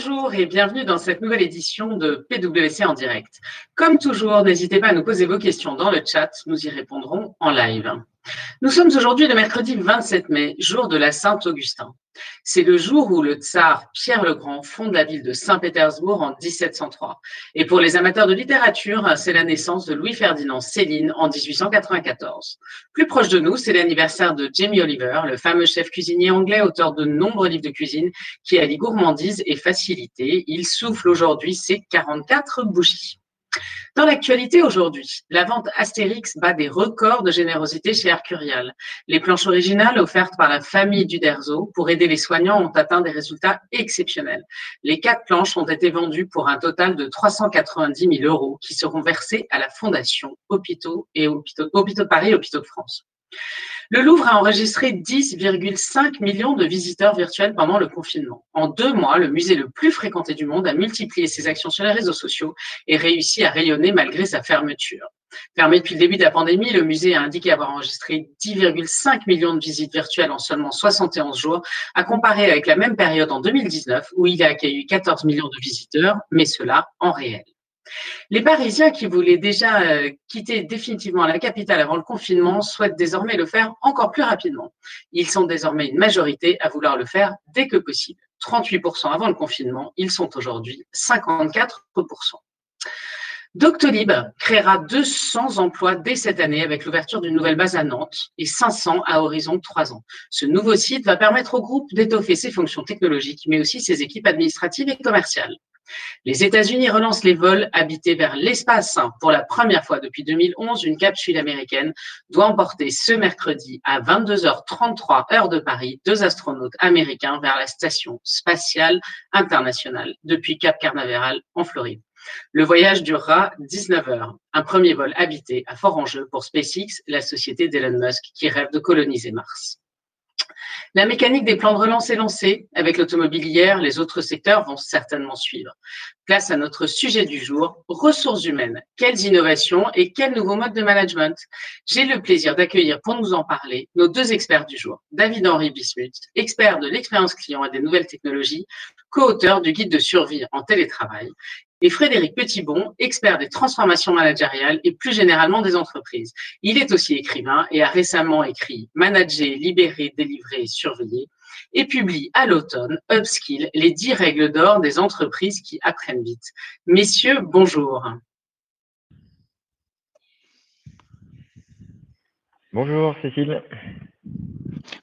Bonjour et bienvenue dans cette nouvelle édition de PwC en direct. Comme toujours, n'hésitez pas à nous poser vos questions dans le chat, nous y répondrons en live. Nous sommes aujourd'hui le mercredi 27 mai, jour de la Saint-Augustin. C'est le jour où le tsar Pierre le Grand fonde la ville de Saint-Pétersbourg en 1703. Et pour les amateurs de littérature, c'est la naissance de Louis-Ferdinand Céline en 1894. Plus proche de nous, c'est l'anniversaire de Jamie Oliver, le fameux chef cuisinier anglais, auteur de nombreux livres de cuisine qui allie gourmandise et facilité. Il souffle aujourd'hui ses 44 bougies. Dans l'actualité aujourd'hui, la vente Astérix bat des records de générosité chez Hercurial. Les planches originales offertes par la famille Duderzo pour aider les soignants ont atteint des résultats exceptionnels. Les 4 planches ont été vendues pour un total de 390 000 € qui seront versés à la Fondation Hôpitaux et Hôpitaux de Paris, Hôpitaux de France. Le Louvre a enregistré 10,5 millions de visiteurs virtuels pendant le confinement. En 2 mois, le musée le plus fréquenté du monde a multiplié ses actions sur les réseaux sociaux et réussi à rayonner malgré sa fermeture. Fermé depuis le début de la pandémie, le musée a indiqué avoir enregistré 10,5 millions de visites virtuelles en seulement 71 jours, à comparer avec la même période en 2019 où il a accueilli 14 millions de visiteurs, mais cela en réel. Les Parisiens qui voulaient déjà quitter définitivement la capitale avant le confinement souhaitent désormais le faire encore plus rapidement. Ils sont désormais une majorité à vouloir le faire dès que possible. 38% avant le confinement, ils sont aujourd'hui 54%. Doctolib créera 200 emplois dès cette année avec l'ouverture d'une nouvelle base à Nantes et 500 à horizon de 3 ans. Ce nouveau site va permettre au groupe d'étoffer ses fonctions technologiques, mais aussi ses équipes administratives et commerciales. Les États-Unis relancent les vols habités vers l'espace. Pour la première fois depuis 2011, une capsule américaine doit emporter ce mercredi à 22h33 heure de Paris 2 astronautes américains vers la station spatiale internationale depuis Cap Canaveral en Floride. Le voyage durera 19 heures. Un premier vol habité à fort enjeu pour SpaceX, la société d'Elon Musk qui rêve de coloniser Mars. La mécanique des plans de relance est lancée. Avec l'automobile hier, les autres secteurs vont certainement suivre. Place à notre sujet du jour, ressources humaines. Quelles innovations et quels nouveaux modes de management? J'ai le plaisir d'accueillir pour nous en parler nos 2 experts du jour. David-Henri Bismuth, expert de l'expérience client et des nouvelles technologies, co-auteur du guide de survie en télétravail. Et Frédéric Petitbon, expert des transformations managériales et plus généralement des entreprises. Il est aussi écrivain et a récemment écrit « Manager, libérer, délivrer, surveiller » et publie à l'automne « Upskill, les 10 règles d'or des entreprises qui apprennent vite ». Messieurs, bonjour. Bonjour Cécile.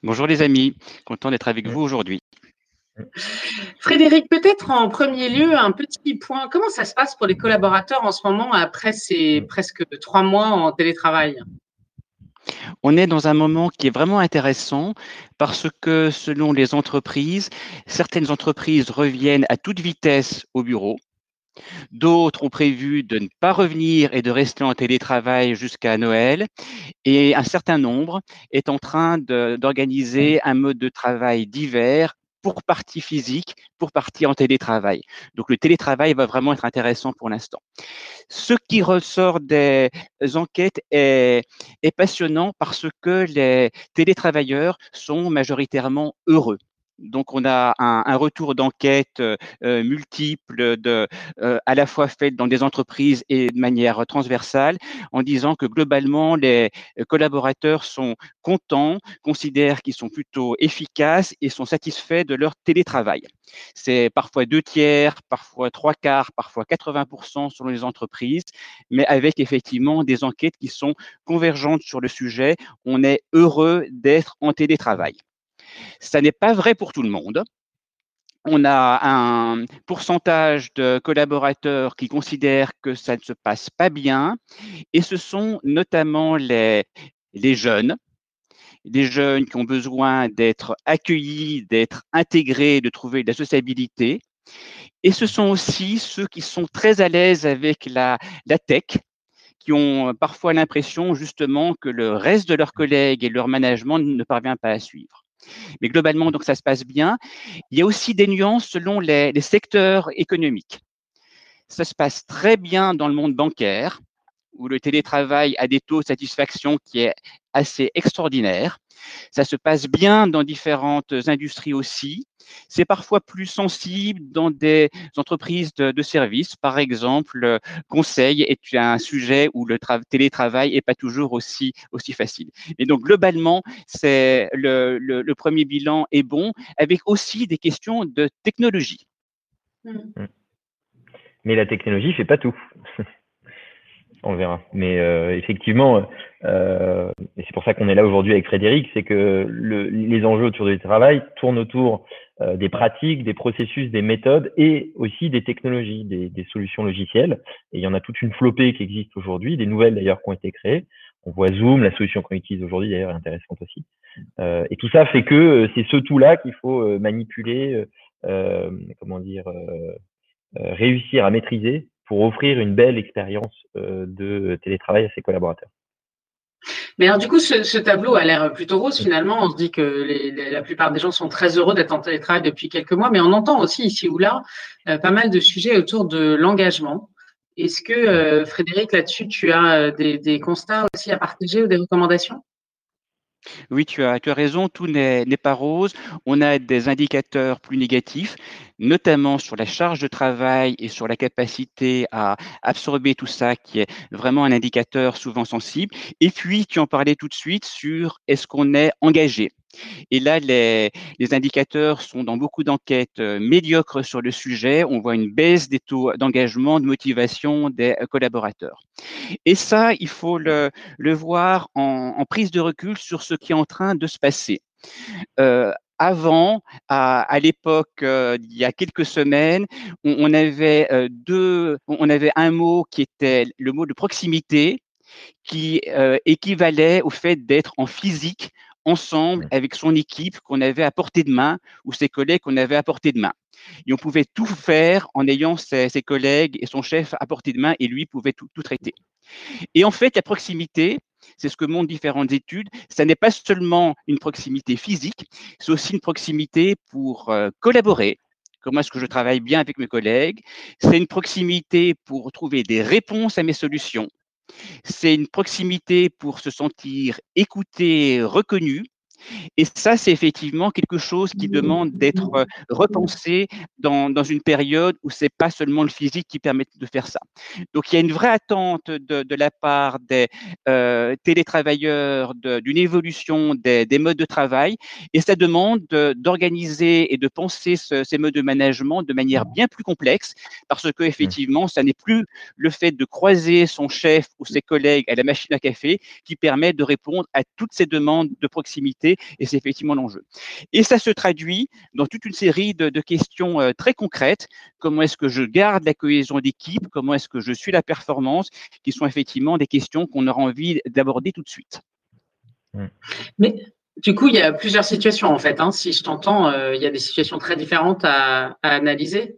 Bonjour les amis, content d'être avec vous aujourd'hui. Frédéric, peut-être en premier lieu, un petit point. Comment ça se passe pour les collaborateurs en ce moment après ces presque 3 mois en télétravail? On est dans un moment qui est vraiment intéressant parce que selon les entreprises, certaines entreprises reviennent à toute vitesse au bureau. D'autres ont prévu de ne pas revenir et de rester en télétravail jusqu'à Noël. Et un certain nombre est en train d'organiser un mode de travail divers pour partie physique, pour partie en télétravail. Donc, le télétravail va vraiment être intéressant pour l'instant. Ce qui ressort des enquêtes est passionnant parce que les télétravailleurs sont majoritairement heureux. Donc, on a un retour d'enquête multiple, à la fois faite dans des entreprises et de manière transversale, en disant que globalement, les collaborateurs sont contents, considèrent qu'ils sont plutôt efficaces et sont satisfaits de leur télétravail. C'est parfois 2 tiers, parfois 3 quarts, parfois 80% selon les entreprises, mais avec effectivement des enquêtes qui sont convergentes sur le sujet. On est heureux d'être en télétravail. Ça n'est pas vrai pour tout le monde. On a un pourcentage de collaborateurs qui considèrent que ça ne se passe pas bien et ce sont notamment les jeunes qui ont besoin d'être accueillis, d'être intégrés, de trouver de la sociabilité. Et ce sont aussi ceux qui sont très à l'aise avec la tech, qui ont parfois l'impression justement que le reste de leurs collègues et leur management ne parvient pas à suivre. Mais globalement, donc, ça se passe bien. Il y a aussi des nuances selon les secteurs économiques. Ça se passe très bien dans le monde bancaire, où le télétravail a des taux de satisfaction qui est assez extraordinaire. Ça se passe bien dans différentes industries aussi. C'est parfois plus sensible dans des entreprises de services. Par exemple, conseil est un sujet où le télétravail n'est pas toujours aussi facile. Et donc, globalement, c'est le premier bilan est bon, avec aussi des questions de technologie. Mais la technologie ne fait pas tout. On le verra. Mais effectivement, et c'est pour ça qu'on est là aujourd'hui avec Frédéric, c'est que les enjeux autour du travail tournent autour des pratiques, des processus, des méthodes et aussi des technologies, des solutions logicielles. Et il y en a toute une flopée qui existe aujourd'hui, des nouvelles d'ailleurs qui ont été créées. On voit Zoom, la solution qu'on utilise aujourd'hui d'ailleurs est intéressante aussi. Et tout ça fait que c'est ce tout-là qu'il faut manipuler, réussir à maîtriser pour offrir une belle expérience de télétravail à ses collaborateurs. Mais alors du coup, ce tableau a l'air plutôt rose finalement. On se dit que la plupart des gens sont très heureux d'être en télétravail depuis quelques mois, mais on entend aussi ici ou là pas mal de sujets autour de l'engagement. Est-ce que Frédéric, là-dessus, tu as des constats aussi à partager ou des recommandations ? Oui, tu as raison, tout n'est pas rose. On a des indicateurs plus négatifs, notamment sur la charge de travail et sur la capacité à absorber tout ça, qui est vraiment un indicateur souvent sensible. Et puis, tu en parlais tout de suite sur est-ce qu'on est engagé ? Et là, les indicateurs sont dans beaucoup d'enquêtes médiocres sur le sujet. On voit une baisse des taux d'engagement, de motivation des collaborateurs. Et ça, il faut le voir en prise de recul sur ce qui est en train de se passer. Avant, à l'époque, il y a quelques semaines, on avait un mot qui était le mot de proximité, qui équivalait au fait d'être en physique, ensemble avec son équipe qu'on avait à portée de main ou ses collègues qu'on avait à portée de main. Et on pouvait tout faire en ayant ses collègues et son chef à portée de main et lui pouvait tout traiter. Et en fait, la proximité, c'est ce que montrent différentes études, ça n'est pas seulement une proximité physique, c'est aussi une proximité pour collaborer. Comment est-ce que je travaille bien avec mes collègues? C'est une proximité pour trouver des réponses à mes solutions. C'est une proximité pour se sentir écouté, reconnu. Et ça, c'est effectivement quelque chose qui demande d'être repensé dans une période où ce n'est pas seulement le physique qui permet de faire ça. Donc, il y a une vraie attente de la part des télétravailleurs d'une évolution des modes de travail et ça demande d'organiser et de penser ces modes de management de manière bien plus complexe parce que effectivement, ça n'est plus le fait de croiser son chef ou ses collègues à la machine à café qui permet de répondre à toutes ces demandes de proximité. Et c'est effectivement l'enjeu. Et ça se traduit dans toute une série de questions très concrètes. Comment est-ce que je garde la cohésion d'équipe? Comment est-ce que je suis la performance? Qui sont effectivement des questions qu'on aura envie d'aborder tout de suite. Mais du coup, il y a plusieurs situations en fait. Hein. Si je t'entends, il y a des situations très différentes à analyser.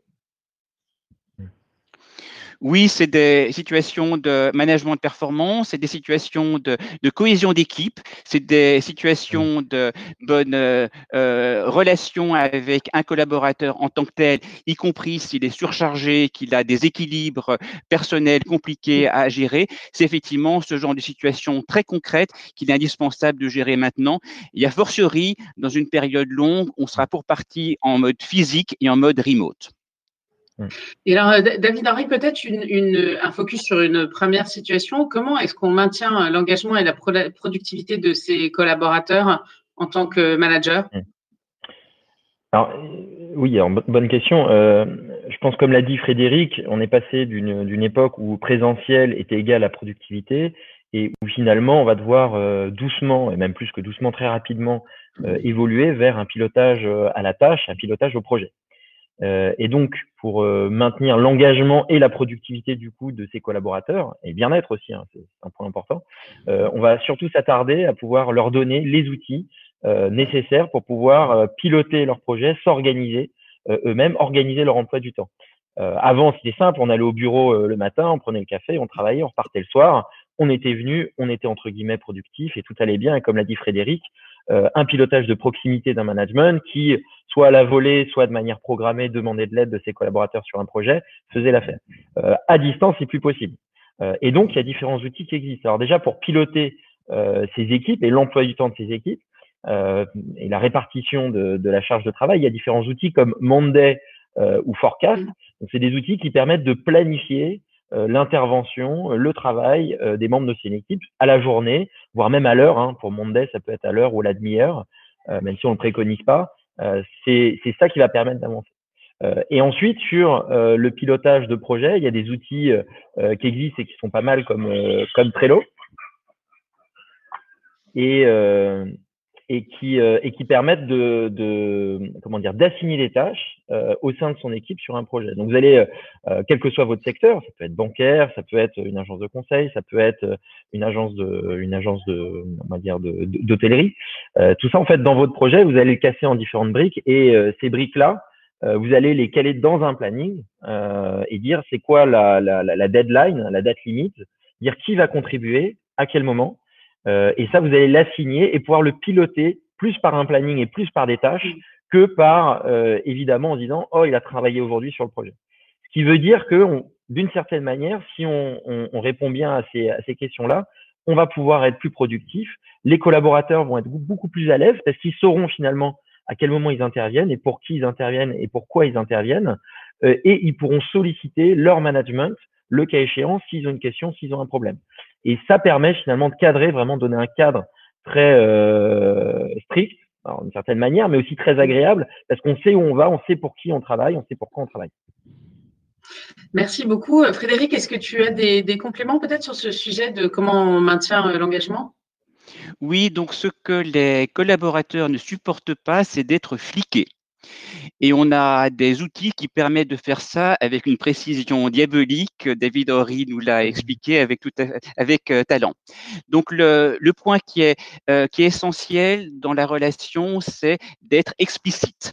Oui, c'est des situations de management de performance, c'est des situations de cohésion d'équipe, c'est des situations de bonne relation avec un collaborateur en tant que tel, y compris s'il est surchargé, qu'il a des équilibres personnels compliqués à gérer. C'est effectivement ce genre de situation très concrète qu'il est indispensable de gérer maintenant. Et a fortiori, dans une période longue, on sera pour partie en mode physique et en mode remote. Et alors, David-Henri, peut-être un focus sur une première situation. Comment est-ce qu'on maintient l'engagement et la productivité de ses collaborateurs en tant que manager? Alors, oui, alors, bonne question. Je pense, comme l'a dit Frédéric, on est passé d'une époque où présentiel était égal à productivité et où finalement, on va devoir doucement, et même plus que doucement, très rapidement, évoluer vers un pilotage à la tâche, un pilotage au projet. Et donc, pour maintenir l'engagement et la productivité du coup de ses collaborateurs, et bien-être aussi, hein, c'est un point important, on va surtout s'attarder à pouvoir leur donner les outils nécessaires pour pouvoir piloter leur projet, s'organiser eux-mêmes, organiser leur emploi du temps. Avant, c'était simple, on allait au bureau le matin, on prenait le café, on travaillait, on repartait le soir, on était venu, on était entre guillemets productif et tout allait bien. Et comme l'a dit Frédéric, un pilotage de proximité d'un management qui, soit à la volée, soit de manière programmée, demandait de l'aide de ses collaborateurs sur un projet, faisait l'affaire. À distance, c'est plus possible. Et donc, il y a différents outils qui existent. Alors déjà, pour piloter ces équipes et l'emploi du temps de ces équipes, et la répartition de la charge de travail. Il y a différents outils comme Monday ou Forecast. Donc, c'est des outils qui permettent de planifier l'intervention, le travail des membres de son équipe à la journée, voire même à l'heure. Hein. Pour Monday, ça peut être à l'heure ou à la demi-heure, même si on ne le préconise pas. C'est ça qui va permettre d'avancer. Et ensuite, sur le pilotage de projet, il y a des outils qui existent et qui sont pas mal comme Trello et qui permettent d'assigner les tâches au sein de son équipe sur un projet. Donc vous allez, quel que soit votre secteur, ça peut être bancaire, ça peut être une agence de conseil, ça peut être une agence d'hôtellerie. Tout ça en fait dans votre projet, vous allez le casser en différentes briques et ces briques là, vous allez les caler dans un planning et dire c'est quoi la deadline, la date limite, dire qui va contribuer, à quel moment. Et ça, vous allez l'assigner et pouvoir le piloter plus par un planning et plus par des tâches que par, évidemment, en disant « Oh, il a travaillé aujourd'hui sur le projet ». Ce qui veut dire que, d'une certaine manière, si on répond bien à ces questions-là, on va pouvoir être plus productif. Les collaborateurs vont être beaucoup plus à l'aise parce qu'ils sauront finalement à quel moment ils interviennent et pour qui ils interviennent et pourquoi ils interviennent. Et ils pourront solliciter leur management, le cas échéant, s'ils ont une question, s'ils ont un problème. Et ça permet finalement de cadrer, vraiment donner un cadre très strict, d'une certaine manière, mais aussi très agréable, parce qu'on sait où on va, on sait pour qui on travaille, on sait pourquoi on travaille. Merci beaucoup. Frédéric, est-ce que tu as des compléments peut-être sur ce sujet de comment on maintient l'engagement ? Oui, donc ce que les collaborateurs ne supportent pas, c'est d'être fliqués. Et on a des outils qui permettent de faire ça avec une précision diabolique. David-Henri nous l'a expliqué avec talent. Donc, le point qui est essentiel dans la relation, c'est d'être explicite.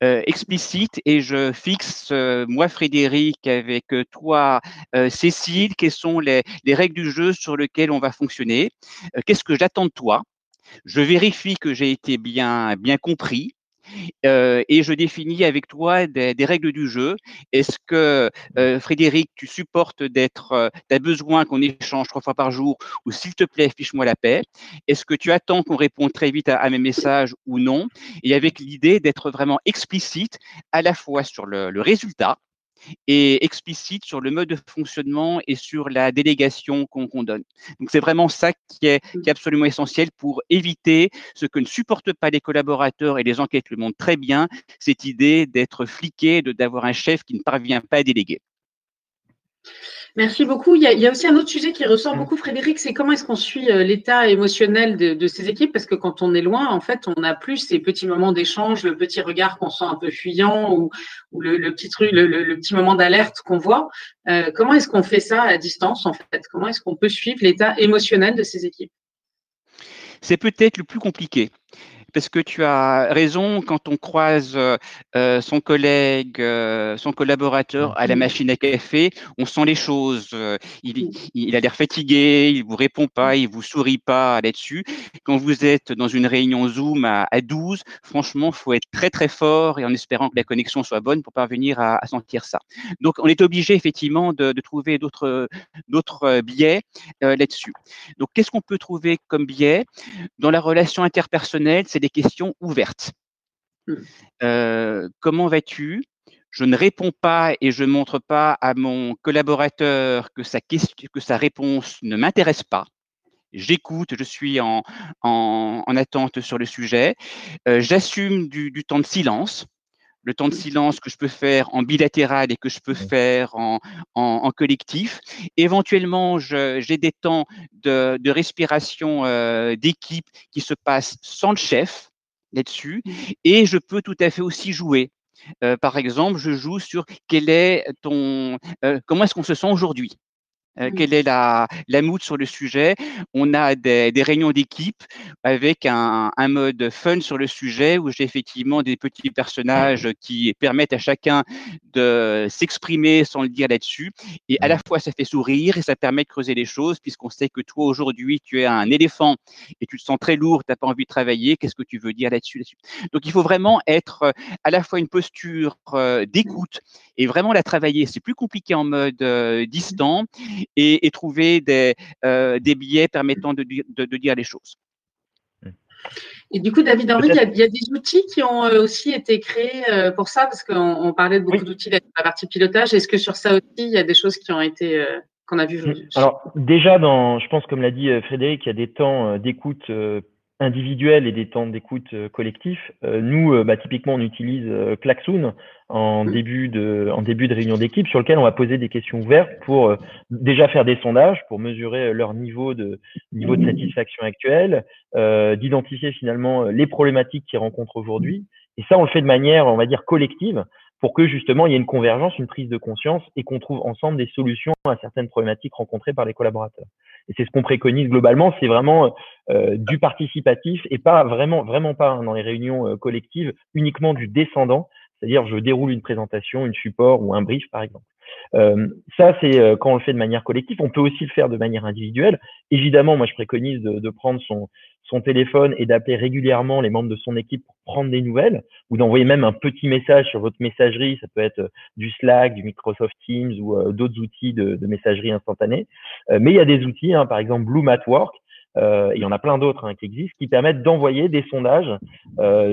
Explicite et je fixe, moi Frédéric, avec toi Cécile, quelles sont les règles du jeu sur lesquelles on va fonctionner. Qu'est-ce que j'attends de toi? Je vérifie que j'ai été bien compris. Et je définis avec toi des règles du jeu. Est-ce que, Frédéric, tu supportes t'as besoin qu'on échange 3 fois par jour ou s'il te plaît, fiche-moi la paix? Est-ce que tu attends qu'on réponde très vite à mes messages ou non? Et avec l'idée d'être vraiment explicite à la fois sur le résultat et explicite sur le mode de fonctionnement et sur la délégation qu'on donne. Donc, c'est vraiment ça qui est absolument essentiel pour éviter ce que ne supportent pas les collaborateurs et les enquêtes le montrent très bien, cette idée d'être fliqué, d'avoir un chef qui ne parvient pas à déléguer. Merci beaucoup. Il y a aussi un autre sujet qui ressort beaucoup, Frédéric, c'est comment est-ce qu'on suit l'état émotionnel de ces équipes, parce que quand on est loin, en fait, on n'a plus ces petits moments d'échange, le petit regard qu'on sent un peu fuyant ou le petit moment d'alerte qu'on voit. Comment est-ce qu'on fait ça à distance, en fait? Comment est-ce qu'on peut suivre l'état émotionnel de ces équipes? C'est peut-être le plus compliqué. Parce que tu as raison, quand on croise son collègue, son collaborateur à la machine à café, on sent les choses. Il a l'air fatigué, il ne vous répond pas, il ne vous sourit pas là-dessus. Quand vous êtes dans une réunion Zoom à 12, franchement, il faut être très, très fort et en espérant que la connexion soit bonne pour parvenir à sentir ça. Donc, on est obligé effectivement de trouver d'autres biais là-dessus. Donc, qu'est-ce qu'on peut trouver comme biais dans la relation interpersonnelle? C'est des questions ouvertes. Comment vas-tu? Je ne réponds pas et je ne montre pas à mon collaborateur que sa réponse ne m'intéresse pas. J'écoute, je suis en attente sur le sujet. J'assume du temps de silence. Le temps de silence que je peux faire en bilatéral et que je peux faire en collectif. Éventuellement, j'ai des temps de respiration d'équipe qui se passent sans le chef là-dessus et je peux tout à fait aussi jouer. Par exemple, je joue sur comment est-ce qu'on se sent aujourd'hui? Quelle est la mood sur le sujet? On a des réunions d'équipe avec un mode fun sur le sujet où j'ai effectivement des petits personnages qui permettent à chacun de s'exprimer sans le dire là-dessus. Et à la fois, ça fait sourire et ça permet de creuser les choses puisqu'on sait que toi, aujourd'hui, tu es un éléphant et tu te sens très lourd, tu n'as pas envie de travailler. Qu'est-ce que tu veux dire là-dessus? Donc, il faut vraiment être à la fois une posture d'écoute et vraiment la travailler. C'est plus compliqué en mode distant. Et trouver des biais permettant de dire les choses. Et du coup, David-Henri, il y a des outils qui ont aussi été créés pour ça, parce qu'on parlait de beaucoup d'outils dans la partie pilotage. Est-ce que sur ça aussi, il y a des choses qui ont été… qu'on a vu aujourd'hui? Alors, déjà, je pense, comme l'a dit Frédéric, il y a des temps d'écoute individuels et des temps d'écoute collectifs. Nous, typiquement, on utilise Klaxoon en début de réunion d'équipe, sur lequel on va poser des questions ouvertes pour déjà faire des sondages, pour mesurer leur niveau de satisfaction actuelle, d'identifier finalement les problématiques qu'ils rencontrent aujourd'hui. Et ça, on le fait de manière, on va dire, collective, pour que justement il y ait une convergence, une prise de conscience et qu'on trouve ensemble des solutions à certaines problématiques rencontrées par les collaborateurs. Et c'est ce qu'on préconise globalement, c'est vraiment du participatif et pas vraiment pas dans les réunions collectives, uniquement du descendant, c'est-à-dire je déroule une présentation, une support ou un brief par exemple. Ça, c'est quand on le fait de manière collective. On peut aussi le faire de manière individuelle. Évidemment, moi, je préconise de prendre son téléphone et d'appeler régulièrement les membres de son équipe pour prendre des nouvelles ou d'envoyer même un petit message sur votre messagerie. Ça peut être du Slack, du Microsoft Teams ou d'autres outils de messagerie instantanée. Mais il y a des outils, par exemple Work. Il y en a plein d'autres qui existent, qui permettent d'envoyer des sondages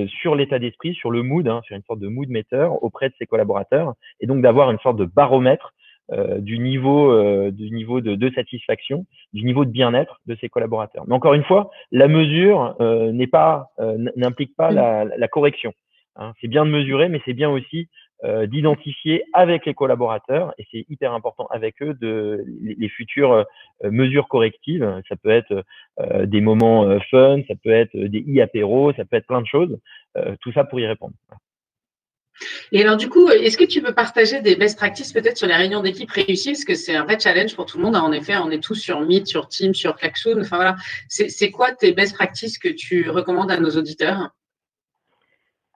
sur l'état d'esprit, sur le mood, sur une sorte de mood meter auprès de ses collaborateurs, et donc d'avoir une sorte de baromètre du niveau de satisfaction, du niveau de bien-être de ses collaborateurs. Mais encore une fois, la mesure n'implique pas la correction. C'est bien de mesurer, mais c'est bien aussi d'identifier avec les collaborateurs, et c'est hyper important avec eux, les futures mesures correctives. Ça peut être des moments fun, ça peut être des e-apéros, ça peut être plein de choses, tout ça pour y répondre. Et alors du coup, est-ce que tu peux partager des best practices peut-être sur les réunions d'équipe réussies, parce que c'est un vrai challenge pour tout le monde. En effet, on est tous sur Meet, sur Teams, sur Klaxoon, enfin voilà. C'est quoi tes best practices que tu recommandes à nos auditeurs?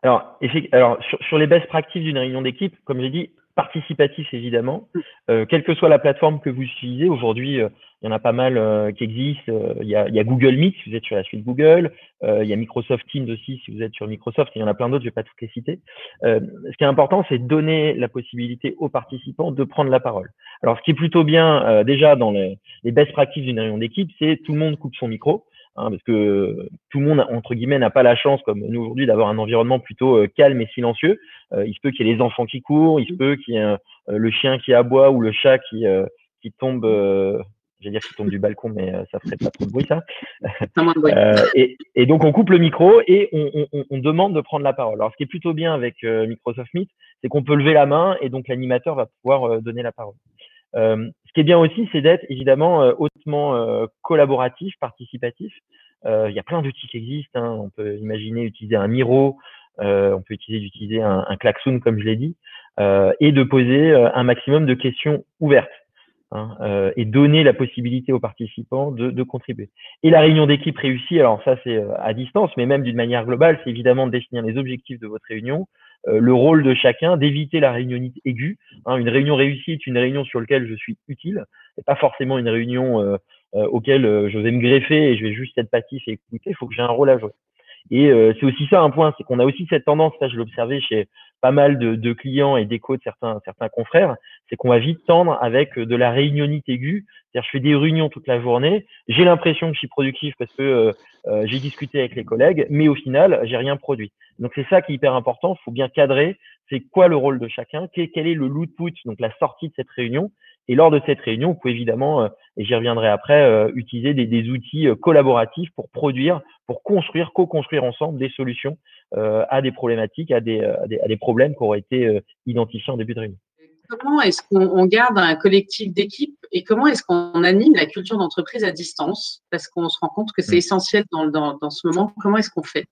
Alors sur les best practices d'une réunion d'équipe, comme j'ai dit, participatif évidemment, quelle que soit la plateforme que vous utilisez. Aujourd'hui, il y en a pas mal qui existent. Il y a Google Meet si vous êtes sur la suite Google, il y a Microsoft Teams aussi si vous êtes sur Microsoft, et il y en a plein d'autres, je vais pas toutes les citer. Ce qui est important, c'est donner la possibilité aux participants de prendre la parole. Alors ce qui est plutôt bien déjà dans les best practices d'une réunion d'équipe, c'est tout le monde coupe son micro. Parce que tout le monde, entre guillemets, n'a pas la chance, comme nous aujourd'hui, d'avoir un environnement plutôt calme et silencieux. Il se peut qu'il y ait les enfants qui courent, il se peut qu'il y ait le chien qui aboie ou le chat qui tombe, j'allais dire qui tombe du balcon, mais ça ferait pas trop de bruit, ça. Et donc, on coupe le micro et on demande de prendre la parole. Alors, ce qui est plutôt bien avec Microsoft Meet, c'est qu'on peut lever la main et donc l'animateur va pouvoir donner la parole. Ce qui est bien aussi, c'est d'être évidemment hautement collaboratif, participatif. Il y a plein d'outils qui existent. On peut imaginer utiliser un Miro, on peut utiliser un Klaxoon, comme je l'ai dit, et de poser un maximum de questions ouvertes et donner la possibilité aux participants de contribuer. Et la réunion d'équipe réussie, alors ça c'est à distance, mais même d'une manière globale, c'est évidemment de définir les objectifs de votre réunion, le rôle de chacun, d'éviter la réunionite aiguë. Une réunion réussie est une réunion sur laquelle je suis utile, et pas forcément une réunion auquel je vais me greffer et je vais juste être passif et écouter. Il faut que j'ai un rôle à jouer. Et c'est aussi ça un point, c'est qu'on a aussi cette tendance, ça je l'observais chez pas mal de clients et d'échos de certains confrères, c'est qu'on va vite tendre avec de la réunionite aiguë, c'est-à-dire je fais des réunions toute la journée, j'ai l'impression que je suis productif parce que j'ai discuté avec les collègues, mais au final, j'ai rien produit. Donc c'est ça qui est hyper important, il faut bien cadrer, c'est quoi le rôle de chacun, quel est le output, donc la sortie de cette réunion. Et lors de cette réunion, vous pouvez évidemment, et j'y reviendrai après, utiliser des outils collaboratifs pour produire, pour construire, co-construire ensemble des solutions à des problématiques, à des problèmes qui auraient été identifiés en début de réunion. Comment est-ce qu'on garde un collectif d'équipe et comment est-ce qu'on anime la culture d'entreprise à distance? Parce qu'on se rend compte que c'est essentiel dans ce moment. Comment est-ce qu'on fait?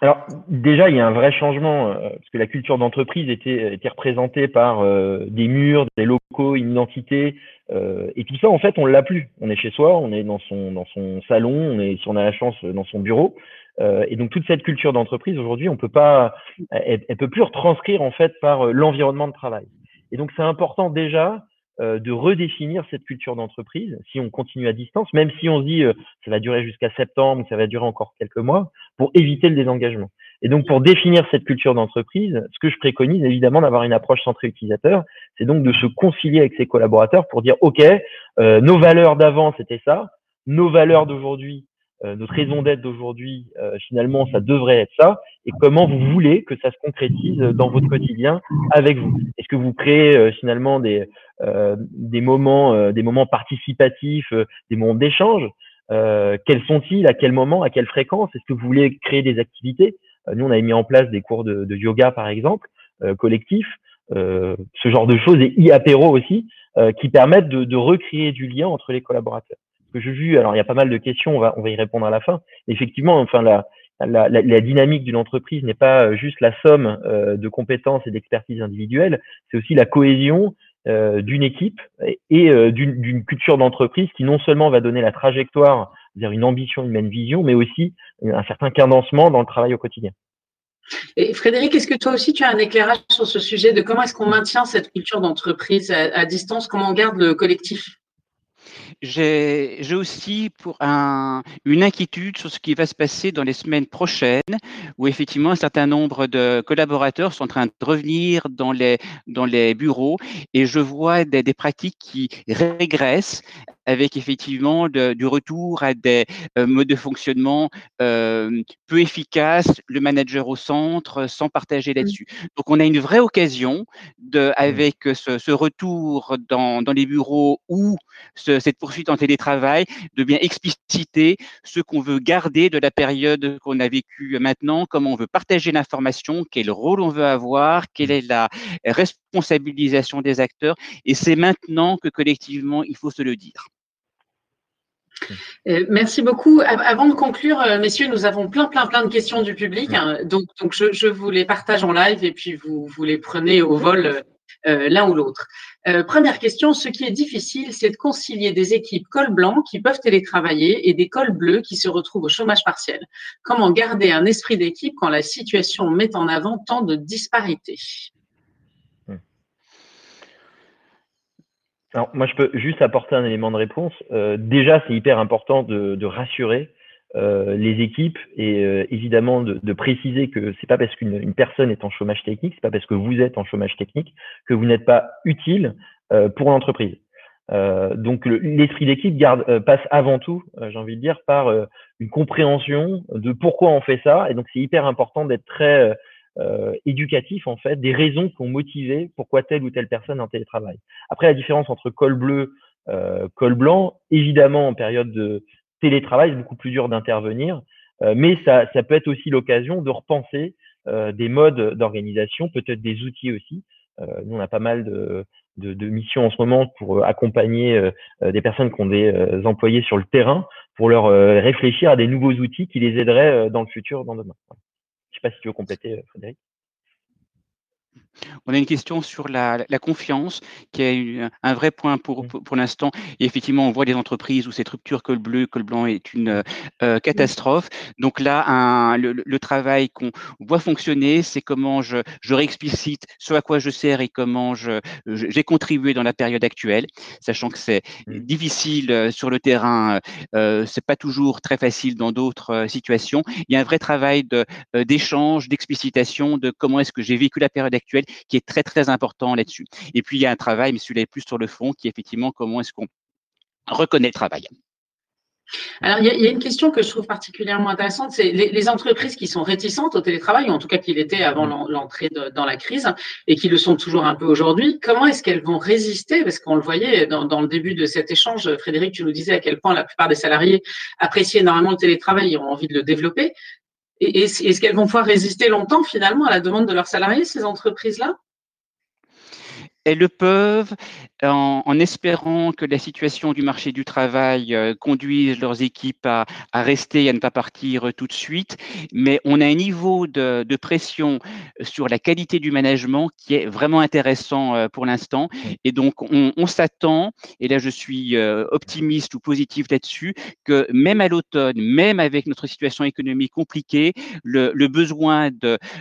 Alors déjà, il y a un vrai changement, parce que la culture d'entreprise était représentée par des murs, des locaux, une identité, et tout ça, en fait, on l'a plus. On est chez soi, on est dans son salon, on est, si on a la chance, dans son bureau. Et donc toute cette culture d'entreprise, aujourd'hui, on peut pas, elle peut plus retranscrire en fait par l'environnement de travail. Et donc c'est important déjà de redéfinir cette culture d'entreprise si on continue à distance, même si on se dit ça va durer jusqu'à septembre ou ça va durer encore quelques mois, pour éviter le désengagement. Et donc pour définir cette culture d'entreprise, ce que je préconise évidemment d'avoir une approche centrée utilisateur, c'est donc de se concilier avec ses collaborateurs pour dire ok, nos valeurs d'avant c'était ça, nos valeurs d'aujourd'hui notre raison d'être d'aujourd'hui, finalement, ça devrait être ça, et comment vous voulez que ça se concrétise dans votre quotidien avec vous. Est-ce que vous créez finalement des moments participatifs, des moments d'échange? Quels sont-ils? À quel moment? À quelle fréquence? Est-ce que vous voulez créer des activités? Nous, on avait mis en place des cours de yoga, par exemple, collectifs, ce genre de choses, et e-apéro aussi, qui permettent de recréer du lien entre les collaborateurs. Que j'ai vu, alors il y a pas mal de questions, on va y répondre à la fin. Effectivement, enfin la dynamique d'une entreprise n'est pas juste la somme de compétences et d'expertise individuelles, c'est aussi la cohésion d'une équipe et d'une culture d'entreprise qui non seulement va donner la trajectoire vers une ambition, une même vision, mais aussi un certain cadencement dans le travail au quotidien. Et Frédéric, est-ce que toi aussi tu as un éclairage sur ce sujet de comment est-ce qu'on maintient cette culture d'entreprise à distance, comment on garde le collectif? J'ai aussi une inquiétude sur ce qui va se passer dans les semaines prochaines, où effectivement un certain nombre de collaborateurs sont en train de revenir dans les bureaux, et je vois des pratiques qui régressent avec effectivement du retour à des modes de fonctionnement peu efficaces, le manager au centre, sans partager là-dessus. Donc on a une vraie occasion avec ce retour dans les bureaux ou cette poursuite en télétravail, de bien expliciter ce qu'on veut garder de la période qu'on a vécue maintenant, comment on veut partager l'information, quel rôle on veut avoir, quelle est la responsabilisation des acteurs, et c'est maintenant que collectivement il faut se le dire. Merci beaucoup. Avant de conclure, messieurs, nous avons plein de questions du public, hein, donc je vous les partage en live et puis vous les prenez au vol l'un ou l'autre. Première question, ce qui est difficile, c'est de concilier des équipes col blanc qui peuvent télétravailler et des cols bleus qui se retrouvent au chômage partiel. Comment garder un esprit d'équipe quand la situation met en avant tant de disparités? Alors, moi, je peux juste apporter un élément de réponse. Déjà, c'est hyper important de rassurer les équipes et évidemment de préciser que c'est pas parce qu'une personne est en chômage technique, c'est pas parce que vous êtes en chômage technique que vous n'êtes pas utile pour l'entreprise. Donc l'esprit d'équipe passe avant tout, j'ai envie de dire, par une compréhension de pourquoi on fait ça, et donc c'est hyper important d'être très éducatif en fait, des raisons qui ont motivé pourquoi telle ou telle personne est en télétravail. Après, la différence entre col bleu, col blanc, évidemment en période de télétravail, c'est beaucoup plus dur d'intervenir, mais ça peut être aussi l'occasion de repenser des modes d'organisation, peut-être des outils aussi. Nous, on a pas mal de missions en ce moment pour accompagner des personnes qui ont des employés sur le terrain, pour leur réfléchir à des nouveaux outils qui les aideraient dans le futur, dans demain. Voilà. Je ne sais pas si tu veux compléter, Frédéric. On a une question sur la confiance, qui est un vrai point pour l'instant. Et effectivement, on voit des entreprises où cette rupture col bleu, col blanc est une catastrophe. Donc là, le travail qu'on voit fonctionner, c'est comment je réexplicite ce à quoi je sers et comment j'ai contribué dans la période actuelle, sachant que c'est difficile sur le terrain, c'est pas toujours très facile dans d'autres situations. Il y a un vrai travail d'échange, d'explicitation de comment est-ce que j'ai vécu la période actuelle, qui est très très important là-dessus. Et puis il y a un travail, mais celui-là est plus sur le fond, qui est effectivement comment est-ce qu'on reconnaît le travail. Alors il y a une question que je trouve particulièrement intéressante, c'est les entreprises qui sont réticentes au télétravail, ou en tout cas qui l'étaient avant l'entrée dans la crise, et qui le sont toujours un peu aujourd'hui, comment est-ce qu'elles vont résister? Parce qu'on le voyait dans le début de cet échange, Frédéric, tu nous disais à quel point la plupart des salariés apprécient énormément le télétravail et ont envie de le développer. Est-ce qu'elles vont pouvoir résister longtemps, finalement, à la demande de leurs salariés, ces entreprises-là? Elles le peuvent, en espérant que la situation du marché du travail conduise leurs équipes à rester et à ne pas partir tout de suite. Mais on a un niveau de pression sur la qualité du management qui est vraiment intéressant pour l'instant. Et donc, on s'attend, et là je suis optimiste ou positif là-dessus, que même à l'automne, même avec notre situation économique compliquée, le besoin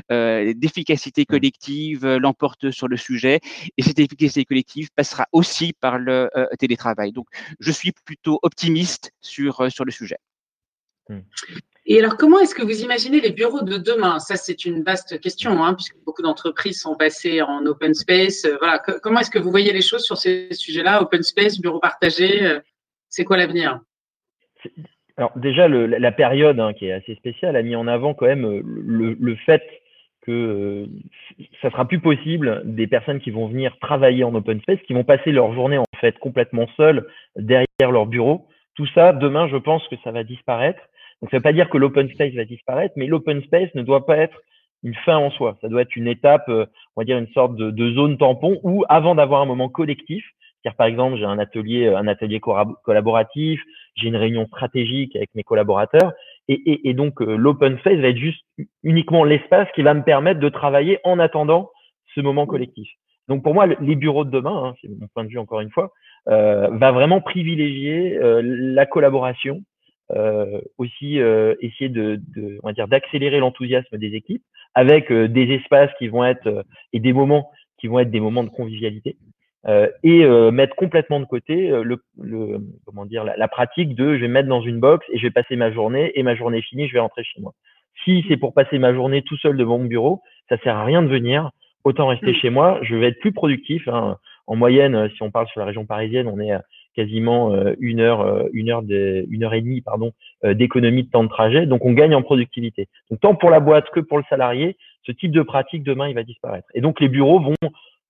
d'efficacité collective l'emporte sur le sujet. Et cette efficacité collective passera aussi par le télétravail. Donc, je suis plutôt optimiste sur le sujet. Et alors, comment est-ce que vous imaginez les bureaux de demain? Ça, c'est une vaste question, hein, puisque beaucoup d'entreprises sont passées en open space. Voilà. Comment est-ce que vous voyez les choses sur ces sujets-là? Open space, bureaux partagés, c'est quoi l'avenir? Alors déjà, la période qui est assez spéciale a mis en avant quand même le fait que ça sera plus possible des personnes qui vont venir travailler en open space, qui vont passer leur journée en fait complètement seules derrière leur bureau. Tout ça, demain, je pense que ça va disparaître. Donc ça ne veut pas dire que l'open space va disparaître, mais l'open space ne doit pas être une fin en soi. Ça doit être une étape, on va dire une sorte de zone tampon où avant d'avoir un moment collectif, c'est-à-dire, par exemple, j'ai un atelier collaboratif, j'ai une réunion stratégique avec mes collaborateurs. Et donc, l'open space va être juste uniquement l'espace qui va me permettre de travailler en attendant ce moment collectif. Donc, pour moi, les bureaux de demain, c'est mon point de vue encore une fois, va vraiment privilégier la collaboration, aussi essayer on va dire, d'accélérer l'enthousiasme des équipes avec des espaces qui vont être, et des moments qui vont être des moments de convivialité. Mettre complètement de côté comment dire, la pratique de je vais me mettre dans une box et je vais passer ma journée et ma journée est finie, je vais rentrer chez moi. Si c'est pour passer ma journée tout seul devant mon bureau, ça sert à rien de venir, autant rester chez moi, je vais être plus productif. En moyenne, si on parle sur la région parisienne, on est à quasiment une heure et demie d'économie de temps de trajet, donc on gagne en productivité. Donc tant pour la boîte que pour le salarié, ce type de pratique demain il va disparaître. Et donc les bureaux vont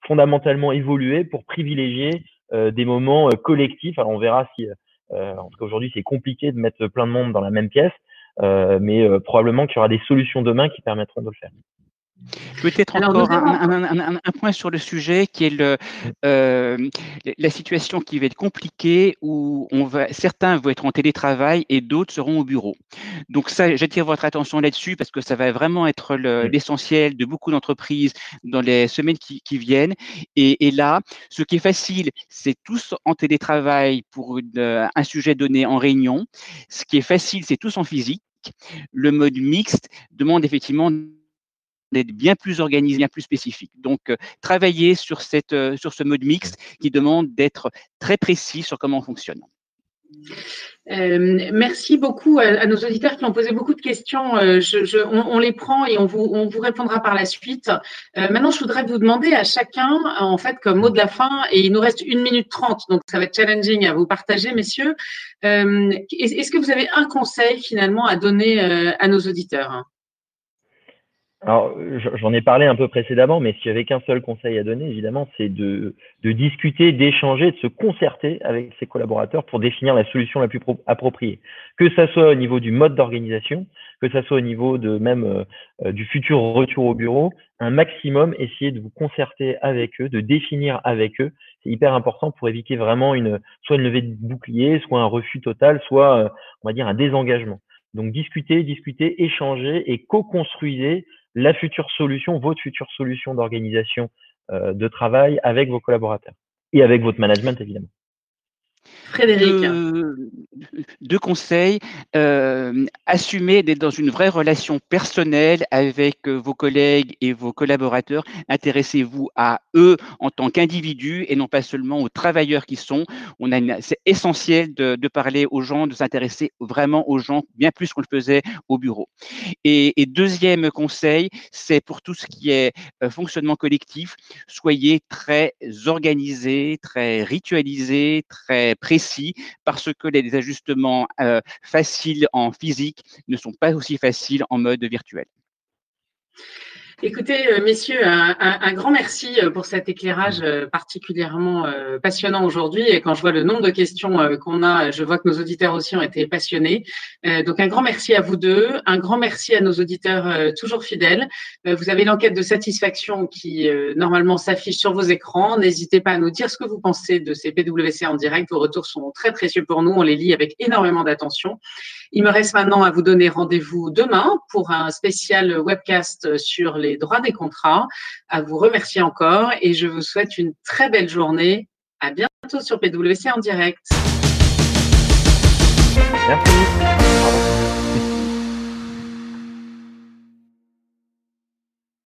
fondamentalement évolué pour privilégier des moments collectifs. Alors on verra si, en tout cas aujourd'hui c'est compliqué de mettre plein de monde dans la même pièce, mais probablement qu'il y aura des solutions demain qui permettront de le faire. Peut-être encore un point sur le sujet qui est la situation qui va être compliquée où certains vont être en télétravail et d'autres seront au bureau. Donc ça, j'attire votre attention là-dessus parce que ça va vraiment être l'essentiel de beaucoup d'entreprises dans les semaines qui viennent. Et là, ce qui est facile, c'est tous en télétravail pour un sujet donné en réunion. Ce qui est facile, c'est tous en physique. Le mode mixte demande effectivement d'être bien plus organisé, bien plus spécifique. Donc, travailler sur ce mode mixte qui demande d'être très précis sur comment on fonctionne. Merci beaucoup à nos auditeurs qui ont posé beaucoup de questions. On les prend et on vous répondra par la suite. Maintenant, je voudrais vous demander à chacun, en fait, comme mot de la fin, et il nous reste 1 minute 30, donc ça va être challenging à vous partager, messieurs. Est-ce que vous avez un conseil finalement à donner à nos auditeurs ? Alors, j'en ai parlé un peu précédemment, mais si j'avais qu'un seul conseil à donner, évidemment, c'est de discuter, d'échanger, de se concerter avec ses collaborateurs pour définir la solution la plus appropriée. Que ça soit au niveau du mode d'organisation, que ça soit au niveau de même du futur retour au bureau, un maximum, essayez de vous concerter avec eux, de définir avec eux. C'est hyper important pour éviter vraiment soit une levée de bouclier, soit un refus total, soit, on va dire, un désengagement. Donc, discutez, échangez et co-construisez votre future solution d'organisation de travail avec vos collaborateurs et avec votre management, évidemment. Frédéric, deux conseils. Assumez d'être dans une vraie relation personnelle avec vos collègues et vos collaborateurs. Intéressez-vous à eux en tant qu'individus et non pas seulement aux travailleurs qu'ils sont. C'est essentiel de parler aux gens, de s'intéresser vraiment aux gens, bien plus qu'on le faisait au bureau. Et deuxième conseil, c'est pour tout ce qui est fonctionnement collectif, soyez très organisés, très ritualisés, très précis, parce que les ajustements faciles en physique ne sont pas aussi faciles en mode virtuel. Écoutez, messieurs, un grand merci pour cet éclairage particulièrement passionnant aujourd'hui. Et quand je vois le nombre de questions qu'on a, je vois que nos auditeurs aussi ont été passionnés. Donc, un grand merci à vous deux. Un grand merci à nos auditeurs toujours fidèles. Vous avez l'enquête de satisfaction qui, normalement, s'affiche sur vos écrans. N'hésitez pas à nous dire ce que vous pensez de ces PwC en direct. Vos retours sont très précieux pour nous. On les lit avec énormément d'attention. Il me reste maintenant à vous donner rendez-vous demain pour un spécial webcast sur les droits des contrats. À vous remercier encore et je vous souhaite une très belle journée. À bientôt sur PwC en direct. Merci.